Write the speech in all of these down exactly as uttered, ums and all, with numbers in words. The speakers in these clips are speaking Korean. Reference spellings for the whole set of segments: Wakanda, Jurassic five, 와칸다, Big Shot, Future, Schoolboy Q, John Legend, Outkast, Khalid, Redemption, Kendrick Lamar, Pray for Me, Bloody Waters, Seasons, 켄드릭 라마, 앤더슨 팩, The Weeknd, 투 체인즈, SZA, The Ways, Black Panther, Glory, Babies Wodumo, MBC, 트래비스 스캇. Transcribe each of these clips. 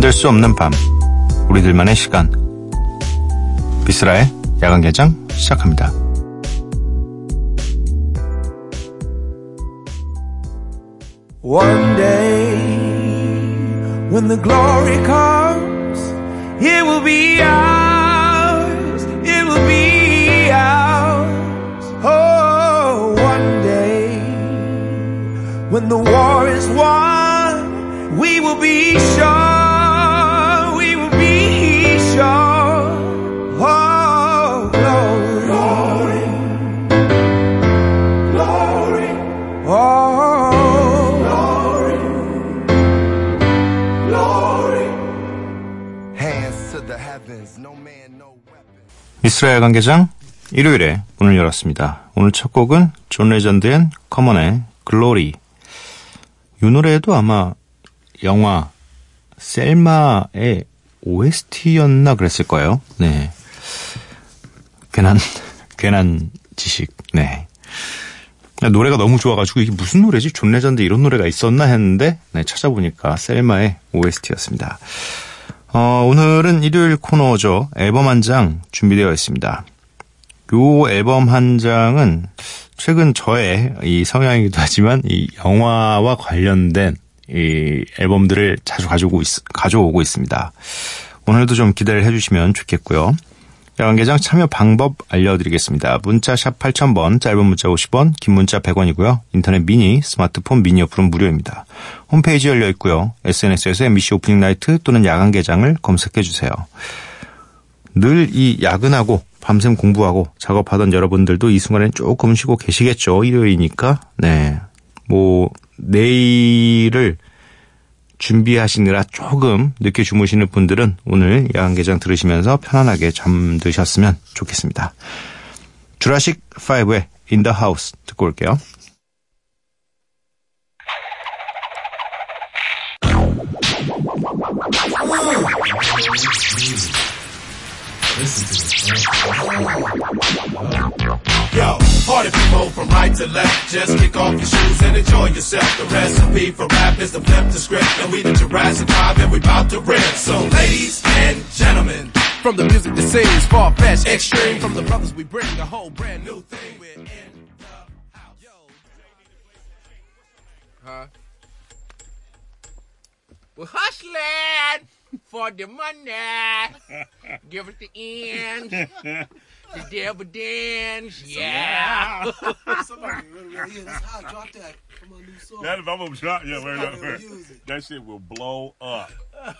잠들 수 없는 밤, 우리들만의 시간. 비스라의 야간 개장 시작합니다. One day when the glory comes, it will be ours. It will be ours. Oh, one day when the war is won, we will be sure. 이스라엘 관계장 일요일에 문을 열었습니다. 오늘 첫 곡은 존 레전드 앤 커먼의 글로리. 이 노래도 아마 영화 셀마의 오에스티였나 그랬을 거예요. 네, 괜한 괜한 지식. 네, 노래가 너무 좋아가지고 이게 무슨 노래지? 존 레전드 이런 노래가 있었나 했는데 네, 찾아보니까 셀마의 오에스티였습니다. 어, 오늘은 일요일 코너죠. 앨범 한 장 준비되어 있습니다. 요 앨범 한 장은 최근 저의 이 성향이기도 하지만 이 영화와 관련된 이 앨범들을 자주 가져오고, 있, 가져오고 있습니다. 오늘도 좀 기대를 해주시면 좋겠고요. 야간 개장 참여 방법 알려드리겠습니다. 문자 샵 팔천 번, 짧은 문자 오십 원, 긴 문자 백 원이고요. 인터넷 미니, 스마트폰 미니 어플은 무료입니다. 홈페이지 열려 있고요. 에스엔에스에서 엠비씨 오프닝 나이트 또는 야간 개장을 검색해 주세요. 늘 이 야근하고 밤샘 공부하고 작업하던 여러분들도 이 순간엔 조금 쉬고 계시겠죠. 일요일이니까. 네, 뭐 내일을 준비하시느라 조금 늦게 주무시는 분들은 오늘 야간 개장 들으시면서 편안하게 잠드셨으면 좋겠습니다. 주라식 파이브의 In the House 듣고 올게요. Yo, party people from right to left. Just kick off your shoes and enjoy yourself. The recipe for rap is to flip the script. And we the Jurassic five and we bout to rip. So ladies and gentlemen, from the music that sings far-fetched extreme, from the brothers we bring a whole brand new thing. We're in the house. Yo, huh? We're hustling for the money, give it the end, the dividends, yeah. Somebody really, really, yeah, that's how I dropped that from my new song. That if I'm gonna drop, yeah, right up. That shit will blow up.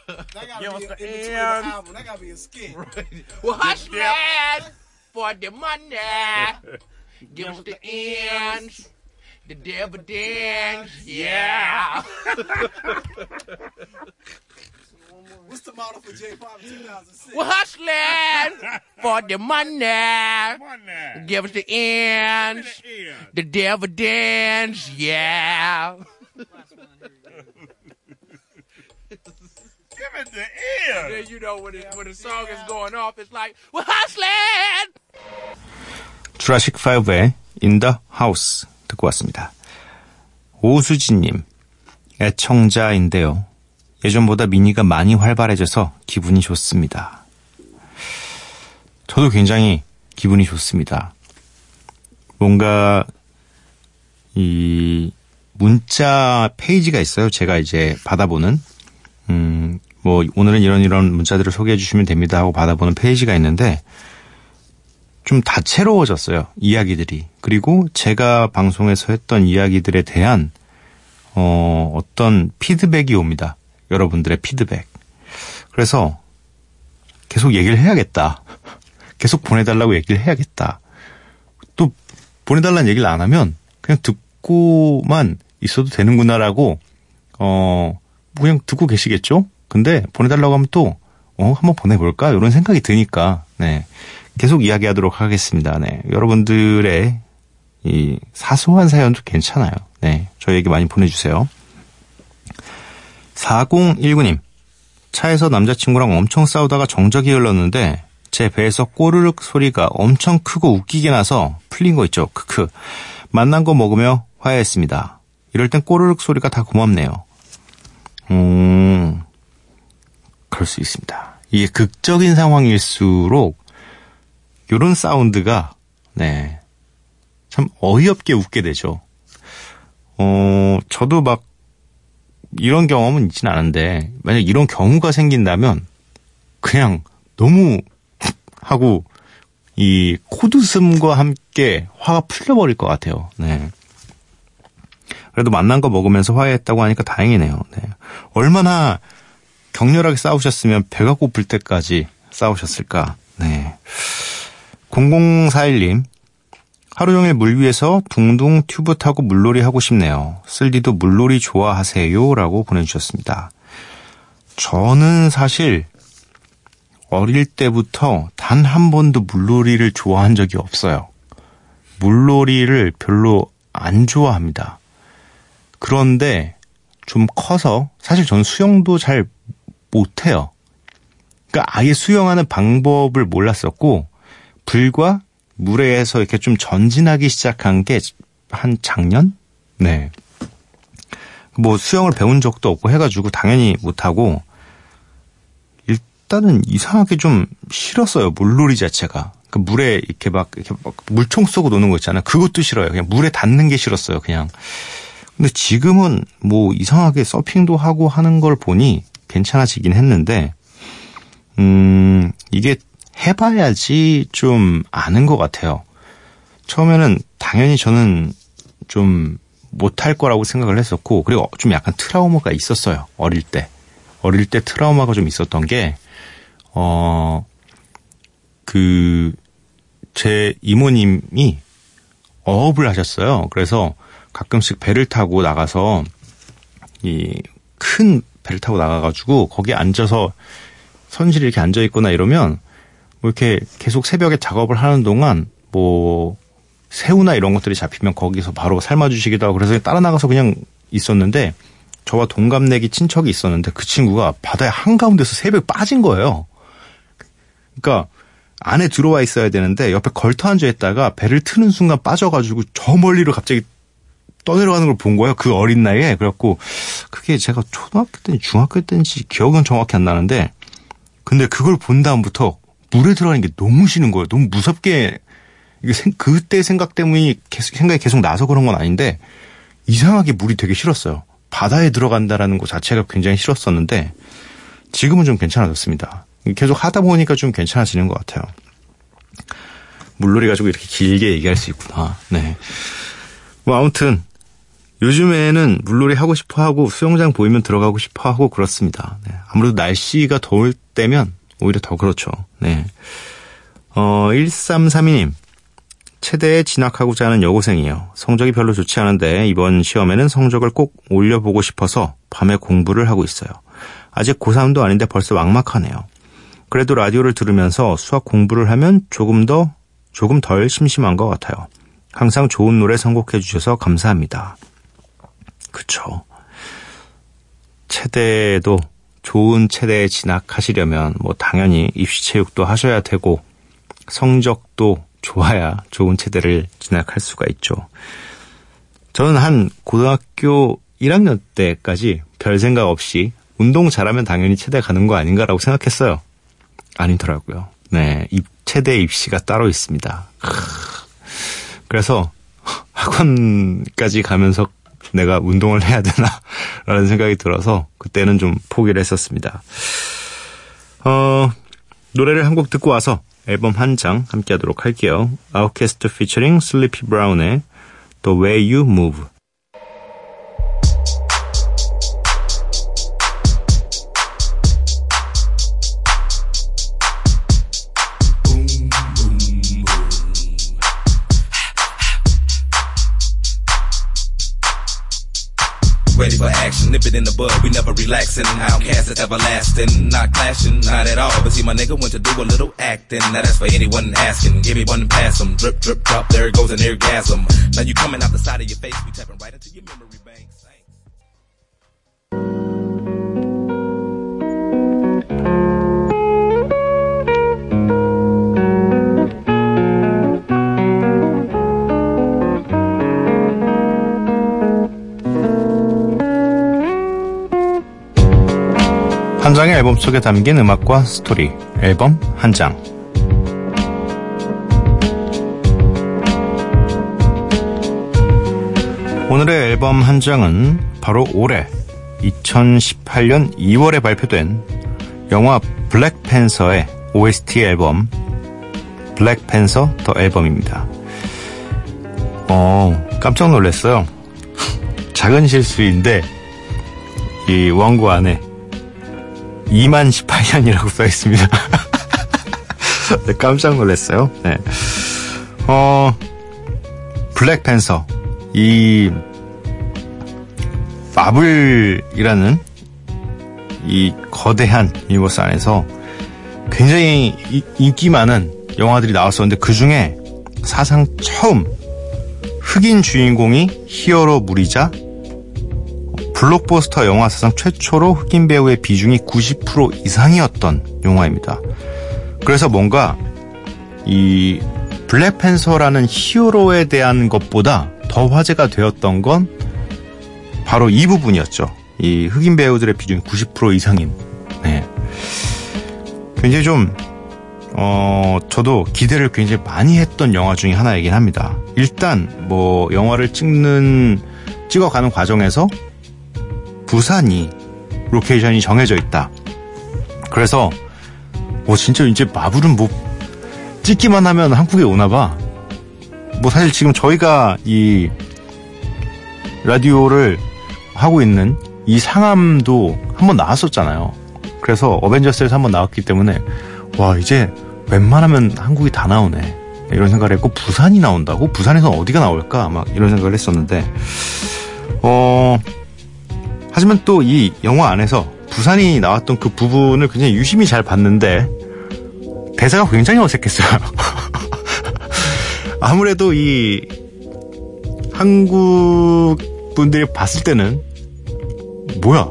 That gotta be in between the album. That gotta be a skit. Right. Well, hush, man, for the money, give us the ends. The dividends, yeah. What's the model for J-Pop two thousand six? We're hustling for the money. Money. Give us the ends. The, end. The dividends, yeah. Give it the end. Then you know when, it, when the song is going off, it's like, we're hustling. Jurassic five의 In the House 듣고 왔습니다. 오수진님, 애청자인데요. 예전보다 미니가 많이 활발해져서 기분이 좋습니다. 저도 굉장히 기분이 좋습니다. 뭔가 이 문자 페이지가 있어요. 제가 이제 받아보는 음, 뭐 오늘은 이런 이런 문자들을 소개해 주시면 됩니다 하고 받아보는 페이지가 있는데 좀 다채로워졌어요. 이야기들이. 그리고 제가 방송에서 했던 이야기들에 대한 어, 어떤 피드백이 옵니다. 여러분들의 피드백. 그래서 계속 얘기를 해야겠다. 계속 보내달라고 얘기를 해야겠다. 또 보내달라는 얘기를 안 하면 그냥 듣고만 있어도 되는구나라고 어 그냥 듣고 계시겠죠? 근데 보내달라고 하면 또 어, 한번 보내볼까? 이런 생각이 드니까 네 계속 이야기하도록 하겠습니다. 네 여러분들의 이 사소한 사연도 괜찮아요. 네 저희에게 많이 보내주세요. 사공일구 님, 차에서 남자친구랑 엄청 싸우다가 정적이 흘렀는데 제 배에서 꼬르륵 소리가 엄청 크고 웃기게 나서 풀린 거 있죠. 크크. 만난 거 먹으며 화해했습니다. 이럴 땐 꼬르륵 소리가 다 고맙네요. 음, 그럴 수 있습니다. 이게 극적인 상황일수록 요런 사운드가 네, 참 어이없게 웃게 되죠. 어, 저도 막 이런 경험은 있진 않은데 만약 이런 경우가 생긴다면 그냥 너무 하고 이 코웃음과 함께 화가 풀려버릴 것 같아요. 네. 그래도 만난 거 먹으면서 화해했다고 하니까 다행이네요. 네. 얼마나 격렬하게 싸우셨으면 배가 고플 때까지 싸우셨을까. 네. 공공사일님. 하루 종일 물 위에서 둥둥 튜브 타고 물놀이 하고 싶네요. 쓸디도 물놀이 좋아하세요? 라고 보내주셨습니다. 저는 사실 어릴 때부터 단 한 번도 물놀이를 좋아한 적이 없어요. 물놀이를 별로 안 좋아합니다. 그런데 좀 커서 사실 저는 수영도 잘 못해요. 그러니까 아예 수영하는 방법을 몰랐었고 불과 물에서 이렇게 좀 전진하기 시작한 게 한 작년? 네. 뭐 수영을 배운 적도 없고 해가지고 당연히 못하고 일단은 이상하게 좀 싫었어요. 물놀이 자체가. 그 물에 이렇게 막, 이렇게 막 물총 쏘고 노는 거 있잖아요. 그것도 싫어요. 그냥 물에 닿는 게 싫었어요. 그냥. 근데 지금은 뭐 이상하게 서핑도 하고 하는 걸 보니 괜찮아지긴 했는데 음 이게 해봐야지 좀 아는 것 같아요. 처음에는 당연히 저는 좀 못할 거라고 생각을 했었고 그리고 좀 약간 트라우마가 있었어요. 어릴 때. 어릴 때 트라우마가 좀 있었던 게 어 그 제 이모님이 어업을 하셨어요. 그래서 가끔씩 배를 타고 나가서 이 큰 배를 타고 나가가지고 거기 앉아서 선실에 이렇게 앉아 있거나 이러면 뭐 이렇게 계속 새벽에 작업을 하는 동안 뭐 새우나 이런 것들이 잡히면 거기서 바로 삶아주시기도 하고 그래서 따라 나가서 그냥 있었는데 저와 동갑내기 친척이 있었는데 그 친구가 바다의 한가운데서 새벽에 빠진 거예요. 그러니까 안에 들어와 있어야 되는데 옆에 걸터 앉아 있다가 배를 트는 순간 빠져가지고 저 멀리로 갑자기 떠내려가는 걸 본 거예요. 그 어린 나이에. 그래갖고 그게 제가 초등학교 때인지 중학교 때인지 기억은 정확히 안 나는데 근데 그걸 본 다음부터 물에 들어가는 게 너무 싫은 거예요. 너무 무섭게 이게 생, 그때 생각 때문에 계속, 생각이 계속 나서 그런 건 아닌데 이상하게 물이 되게 싫었어요. 바다에 들어간다라는 것 자체가 굉장히 싫었었는데 지금은 좀 괜찮아졌습니다. 계속 하다 보니까 좀 괜찮아지는 것 같아요. 물놀이 가지고 이렇게 길게 얘기할 수 있구나. 네. 뭐 아무튼 요즘에는 물놀이 하고 싶어하고 수영장 보이면 들어가고 싶어하고 그렇습니다. 네. 아무래도 날씨가 더울 때면 오히려 더 그렇죠. 네. 어, 일삼삼이님. 체대에 진학하고자 하는 여고생이요. 성적이 별로 좋지 않은데 이번 시험에는 성적을 꼭 올려보고 싶어서 밤에 공부를 하고 있어요. 아직 고삼도 아닌데 벌써 막막하네요. 그래도 라디오를 들으면서 수학 공부를 하면 조금 더, 조금 덜 심심한 것 같아요. 항상 좋은 노래 선곡해 주셔서 감사합니다. 그쵸. 체대도 좋은 체대에 진학하시려면 뭐 당연히 입시체육도 하셔야 되고 성적도 좋아야 좋은 체대를 진학할 수가 있죠. 저는 한 고등학교 일 학년 때까지 별 생각 없이 운동 잘하면 당연히 체대 가는 거 아닌가라고 생각했어요. 아니더라고요. 네, 입, 체대 입시가 따로 있습니다. 그래서 학원까지 가면서 내가 운동을 해야 되나라는 생각이 들어서 그때는 좀 포기를 했었습니다. 어, 노래를 한 곡 듣고 와서 앨범 한 장 함께 하도록 할게요. Outkast featuring Sleepy Brown의 The Way You Move. Ready for action, nip it in the bud, we never relaxing. Outcast is everlasting, not clashing, not at all. But see my nigga went to do a little acting. Now that's for anyone asking, give me one and pass em. Drip, drip, drop, there it goes an orgasm. Now you coming out the side of your face, we tapping right into your memory bank. 한 장의 앨범 속에 담긴 음악과 스토리, 앨범 한 장. 오늘의 앨범 한 장은 바로 올해 이천십팔 년 이월에 발표된 영화 블랙팬서의 오에스티 앨범 블랙팬서 더 앨범입니다. 어, 깜짝 놀랐어요. 작은 실수인데 이 원고 안에 이만 십팔 년이라고 써있습니다. 네, 깜짝 놀랐어요. 네. 어, 블랙팬서, 이 마블이라는 이 거대한 유니버스 안에서 굉장히 이, 인기 많은 영화들이 나왔었는데 그중에 사상 처음 흑인 주인공이 히어로 물이자 블록버스터 영화 사상 최초로 흑인 배우의 비중이 구십 퍼센트 이상이었던 영화입니다. 그래서 뭔가 이 블랙팬서라는 히어로에 대한 것보다 더 화제가 되었던 건 바로 이 부분이었죠. 이 흑인 배우들의 비중이 구십 퍼센트 이상인. 네. 굉장히 좀 어, 저도 기대를 굉장히 많이 했던 영화 중에 하나이긴 합니다. 일단 뭐 영화를 찍는 찍어가는 과정에서 부산이 로케이션이 정해져 있다. 그래서 뭐 진짜 이제 마블은 뭐 찍기만 하면 한국에 오나봐. 뭐 사실 지금 저희가 이 라디오를 하고 있는 이 상암도 한번 나왔었잖아요. 그래서 어벤져스에서 한번 나왔기 때문에 와 이제 웬만하면 한국이 다 나오네 이런 생각을 했고 부산이 나온다고? 부산에서 어디가 나올까? 막 이런 생각을 했었는데 어... 하지만 또 이 영화 안에서 부산이 나왔던 그 부분을 굉장히 유심히 잘 봤는데 대사가 굉장히 어색했어요. 아무래도 이 한국 분들이 봤을 때는 뭐야?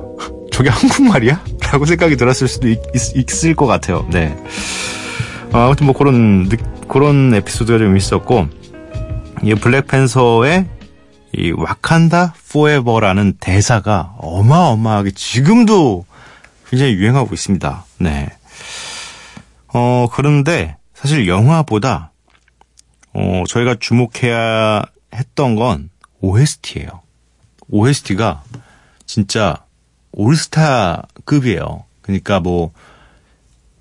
저게 한국말이야? 라고 생각이 들었을 수도 있, 있을 것 같아요. 네. 아무튼 뭐 그런 그런 에피소드가 좀 있었고 이 블랙팬서의 이 와칸다 포에버라는 대사가 어마어마하게 지금도 굉장히 유행하고 있습니다. 네. 어, 그런데 사실 영화보다 어, 저희가 주목해야 했던 건 오에스티예요. 오에스티가 진짜 올스타급이에요. 그러니까 뭐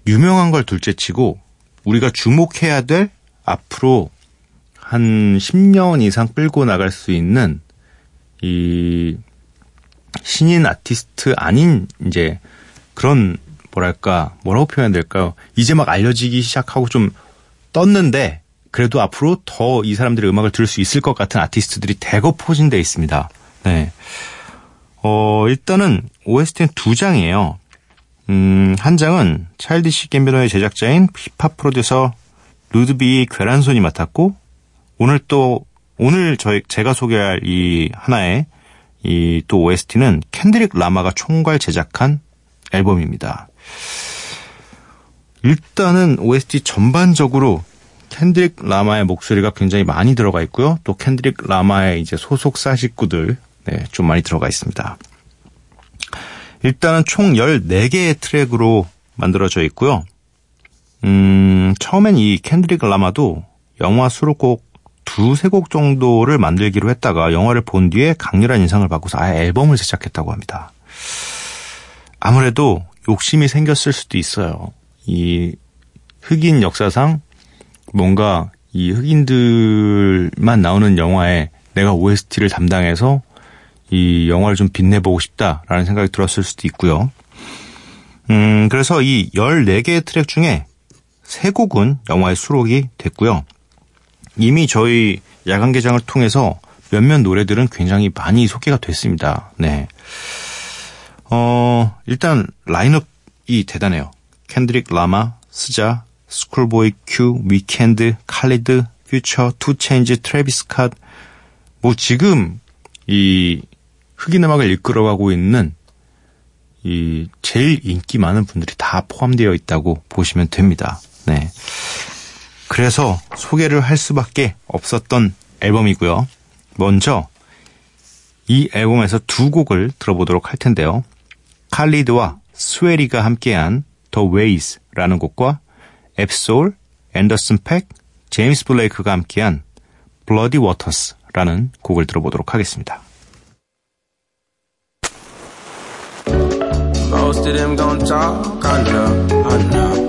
유명한 걸 둘째치고 우리가 주목해야 될 앞으로 한 십 년 이상 끌고 나갈 수 있는 이 신인 아티스트 아닌 이제 그런 뭐랄까 뭐라고 표현해야 될까요? 이제 막 알려지기 시작하고 좀 떴는데 그래도 앞으로 더 이 사람들의 음악을 들을 수 있을 것 같은 아티스트들이 대거 포진돼 있습니다. 네. 어, 일단은 오에스티는 두 장이에요. 음, 한 장은 차일디시 갬비노의 제작자인 힙합 프로듀서 루드비 괴란손이 맡았고 오늘 또, 오늘 저희, 제가 소개할 이 하나의 이 또 오에스티는 켄드릭 라마가 총괄 제작한 앨범입니다. 일단은 오에스티 전반적으로 켄드릭 라마의 목소리가 굉장히 많이 들어가 있고요. 또 켄드릭 라마의 이제 소속사 식구들, 네, 좀 많이 들어가 있습니다. 일단은 총 열네 개의 트랙으로 만들어져 있고요. 음, 처음엔 이 켄드릭 라마도 영화 수록곡 두세 곡 정도를 만들기로 했다가 영화를 본 뒤에 강렬한 인상을 받고서 아예 앨범을 제작했다고 합니다. 아무래도 욕심이 생겼을 수도 있어요. 이 흑인 역사상 뭔가 이 흑인들만 나오는 영화에 내가 오에스티를 담당해서 이 영화를 좀 빛내보고 싶다라는 생각이 들었을 수도 있고요. 음, 그래서 이 열네 개의 트랙 중에 세 곡은 영화에 수록이 됐고요. 이미 저희 야간 개장을 통해서 몇몇 노래들은 굉장히 많이 소개가 됐습니다. 네. 어, 일단 라인업이 대단해요. 켄드릭 라마, 스자, 스쿨보이 큐, 위켄드, 칼리드, 퓨처, 투 체인즈, 트래비스 스캇. 뭐 지금 이 흑인 음악을 이끌어가고 있는 이 제일 인기 많은 분들이 다 포함되어 있다고 보시면 됩니다. 네. 그래서 소개를 할 수밖에 없었던 앨범이고요. 먼저 이 앨범에서 두 곡을 들어보도록 할 텐데요. 칼리드와 스웨리가 함께한 The Ways라는 곡과 앱솔, 앤더슨 팩, 제임스 블레이크가 함께한 Bloody Waters라는 곡을 들어보도록 하겠습니다. Most of them gon' talk, I know, I know.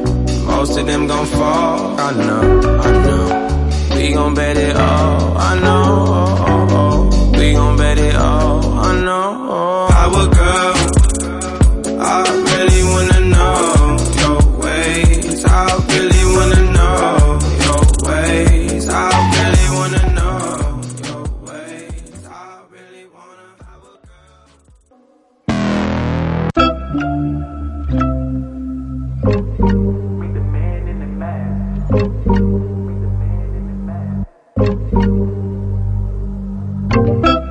Most of them gon' fall, I know, I know. We gon' bet it all, I know, oh, oh, oh. We gon' bet it all, I know, oh. Power girl, I really wanna know your ways. I really wanna know your ways. I really wanna know your ways. I really wanna power girl. We the man in the mask. We the man in the mask.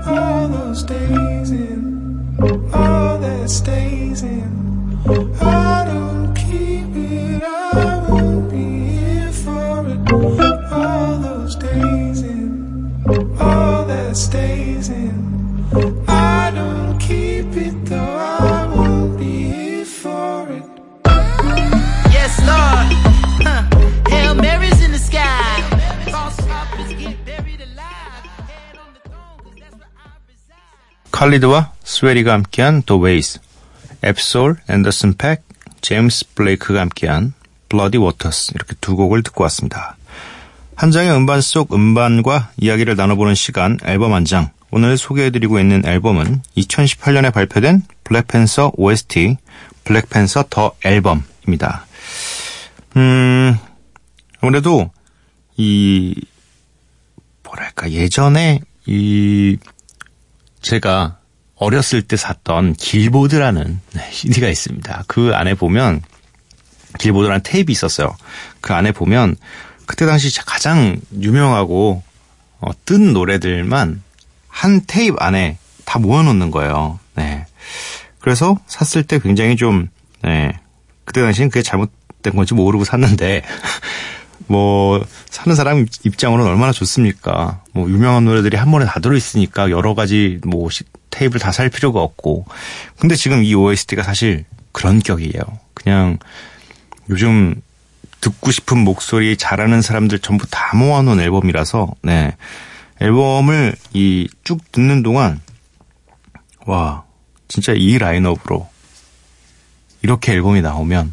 All those days in, all that stays in. I don't keep it. I won't be here for it. All those days in, all that stays in. I don't keep it though. I won't be here for it. Yes, Lord. Huh. Hail Mary's in the sky. False prophets get buried alive. Head on the throne, 'cause that's where I reside. 칼리드와 스웨리가 함께한 The Ways. 앱솔, 앤더슨 팩, 제임스 블레이크가 함께한 Bloody Waters 이렇게 두 곡을 듣고 왔습니다. 한 장의 음반 속 음반과 이야기를 나눠보는 시간 앨범 한 장. 오늘 소개해드리고 있는 앨범은 이천십팔 년에 발표된 블랙팬서 오에스티 블랙팬서 더 앨범입니다. 음, 아무래도 이 뭐랄까 예전에 이 제가 어렸을 때 샀던 길보드라는 씨디가 있습니다. 그 안에 보면 길보드라는 테이프 있었어요. 그 안에 보면 그때 당시 가장 유명하고 어, 뜬 노래들만 한 테이프 안에 다 모아놓는 거예요. 네. 그래서 샀을 때 굉장히 좀 네. 그때 당시엔 그게 잘못된 건지 모르고 샀는데 뭐 사는 사람 입장으로는 얼마나 좋습니까? 뭐 유명한 노래들이 한 번에 다 들어있으니까 여러 가지 뭐 테이프를 다 살 필요가 없고. 근데 지금 이 오에스티가 사실 그런 격이에요. 그냥 요즘 듣고 싶은 목소리 잘하는 사람들 전부 다 모아놓은 앨범이라서 네 앨범을 이 쭉 듣는 동안 와 진짜 이 라인업으로 이렇게 앨범이 나오면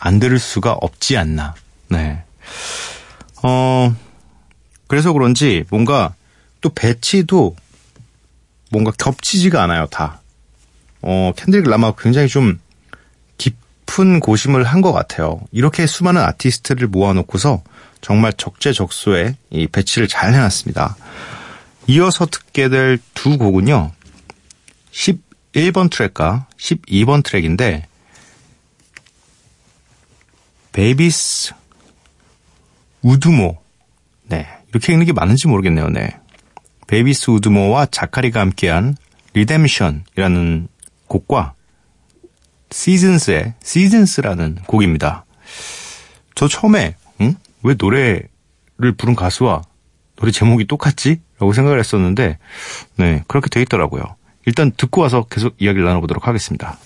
안 들을 수가 없지 않나. 네. 어 그래서 그런지 뭔가 또 배치도 뭔가 겹치지가 않아요, 다. 어, 켄드릭 라마가 굉장히 좀 깊은 고심을 한 것 같아요. 이렇게 수많은 아티스트를 모아놓고서 정말 적재적소에 이 배치를 잘 해놨습니다. 이어서 듣게 될 두 곡은요. 십일 번 트랙과 십이 번 트랙인데 Babies Wodumo. 네, 이렇게 읽는 게 맞는지 모르겠네요, 네. 베이비스 우드모와 자카리가 함께한 리뎀션이라는 곡과 시즌스의 시즌스라는 곡입니다. 저 처음에 응? 왜 노래를 부른 가수와 노래 제목이 똑같지? 라고 생각을 했었는데 네 그렇게 돼 있더라고요. 일단 듣고 와서 계속 이야기를 나눠보도록 하겠습니다.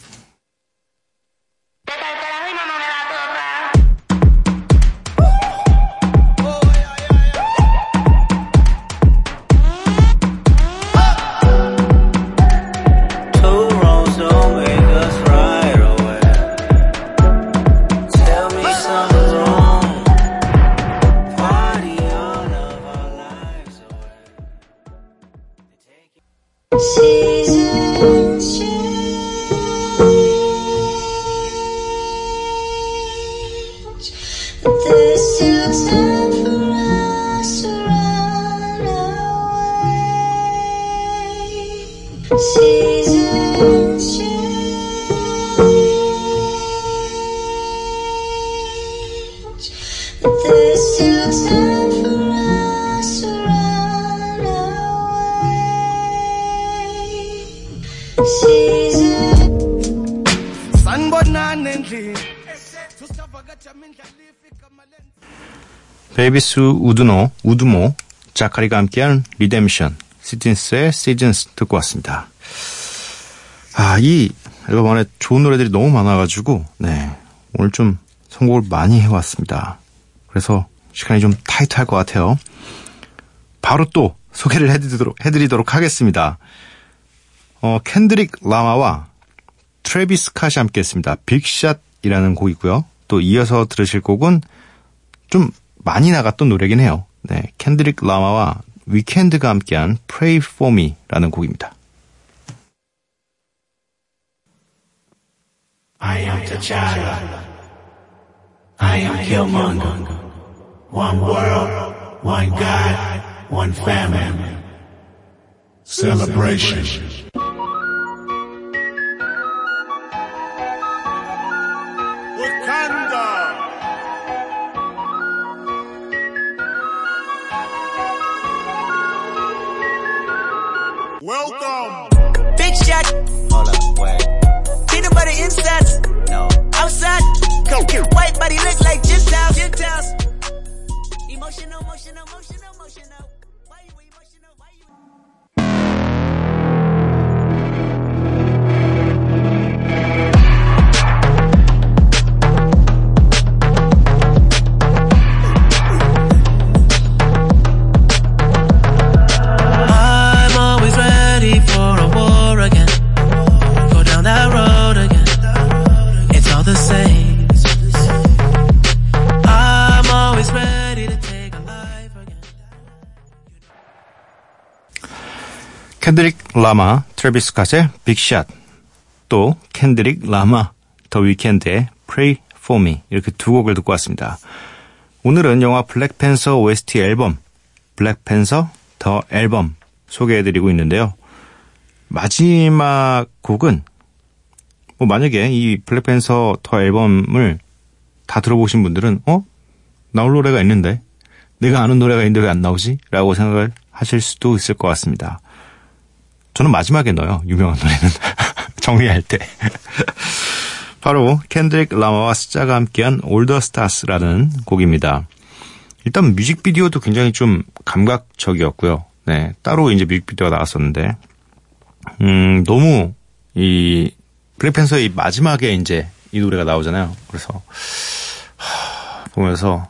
베이비스 우드노, 우드모, 자카리가 함께한 리뎀션, 시즌스의 시즌스 듣고 왔습니다. 아, 이 앨범 안에 좋은 노래들이 너무 많아가지고 네 오늘 좀 선곡을 많이 해왔습니다. 그래서 시간이 좀 타이트할 것 같아요. 바로 또 소개를 해드리도록, 해드리도록 하겠습니다. 어, 켄드릭 라마와 트래비스 스캇이 함께했습니다. 빅샷이라는 곡이고요. 또 이어서 들으실 곡은 좀 많이 나갔던 노래긴 해요. 네, 켄드릭 라마와 위켄드가 함께한 Pray for Me라는 곡입니다. I am T'Challa. I am Killmonger. One world, one God, one family. Celebration. Wakanda. Welcome. Big Shot. Hold up, wait. Peanut butter insides. No. Outside. Go get white body look like Gentiles. Gentiles. Emotional, emotional, emotional, emotional. 켄드릭 라마, 트래비스 스캇의 빅샷, 또 켄드릭 라마, 더 위켄드의 Pray For Me 이렇게 두 곡을 듣고 왔습니다. 오늘은 영화 블랙팬서 오에스티 앨범, 블랙팬서 더 앨범 소개해드리고 있는데요. 마지막 곡은 뭐 만약에 이 블랙팬서 더 앨범을 다 들어보신 분들은 어? 나올 노래가 있는데? 내가 아는 노래가 있는데 왜 안 나오지? 라고 생각을 하실 수도 있을 것 같습니다. 저는 마지막에 넣어요. 유명한 노래는. 정리할 때. 바로 켄드릭 라마와 스자가 함께한 All the Stars라는 곡입니다. 일단 뮤직비디오도 굉장히 좀 감각적이었고요. 네, 따로 이제 뮤직비디오가 나왔었는데 음, 너무 이 블랙팬서의 마지막에 이제 이 노래가 나오잖아요. 그래서 하, 보면서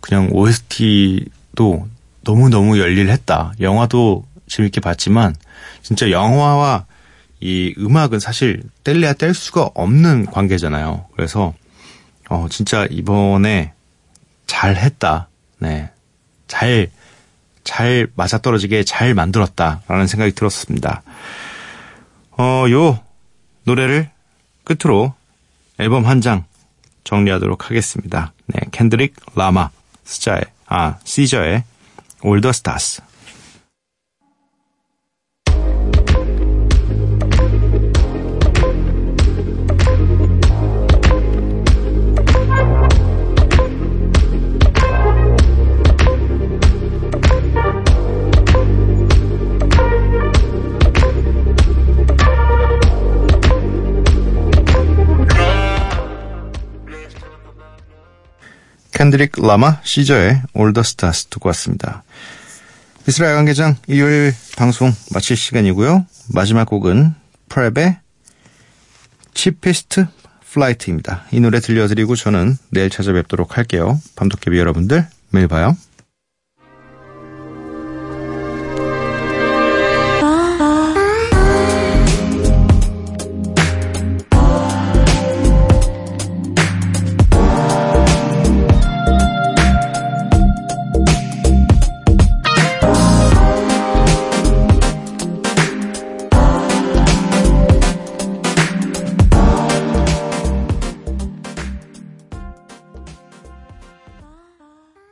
그냥 오에스티도 너무너무 열일했다. 영화도 재밌게 봤지만 진짜 영화와 이 음악은 사실 뗄래야 뗄 수가 없는 관계잖아요. 그래서 어 진짜 이번에 잘했다. 네, 잘, 잘 맞아떨어지게 잘 만들었다라는 생각이 들었습니다. 어, 요 노래를 끝으로 앨범 한 장 정리하도록 하겠습니다. 네, 켄드릭 라마, 스자의 아 시저의 All the Stars. 켄드릭 라마, 시저의 All the Stars 듣고 왔습니다. 이스라엘 관계장 일요일 방송 마칠 시간이고요. 마지막 곡은 프랩의 Cheapest Flight입니다. 이 노래 들려드리고 저는 내일 찾아뵙도록 할게요. 밤도깨비 여러분들 매일 봐요.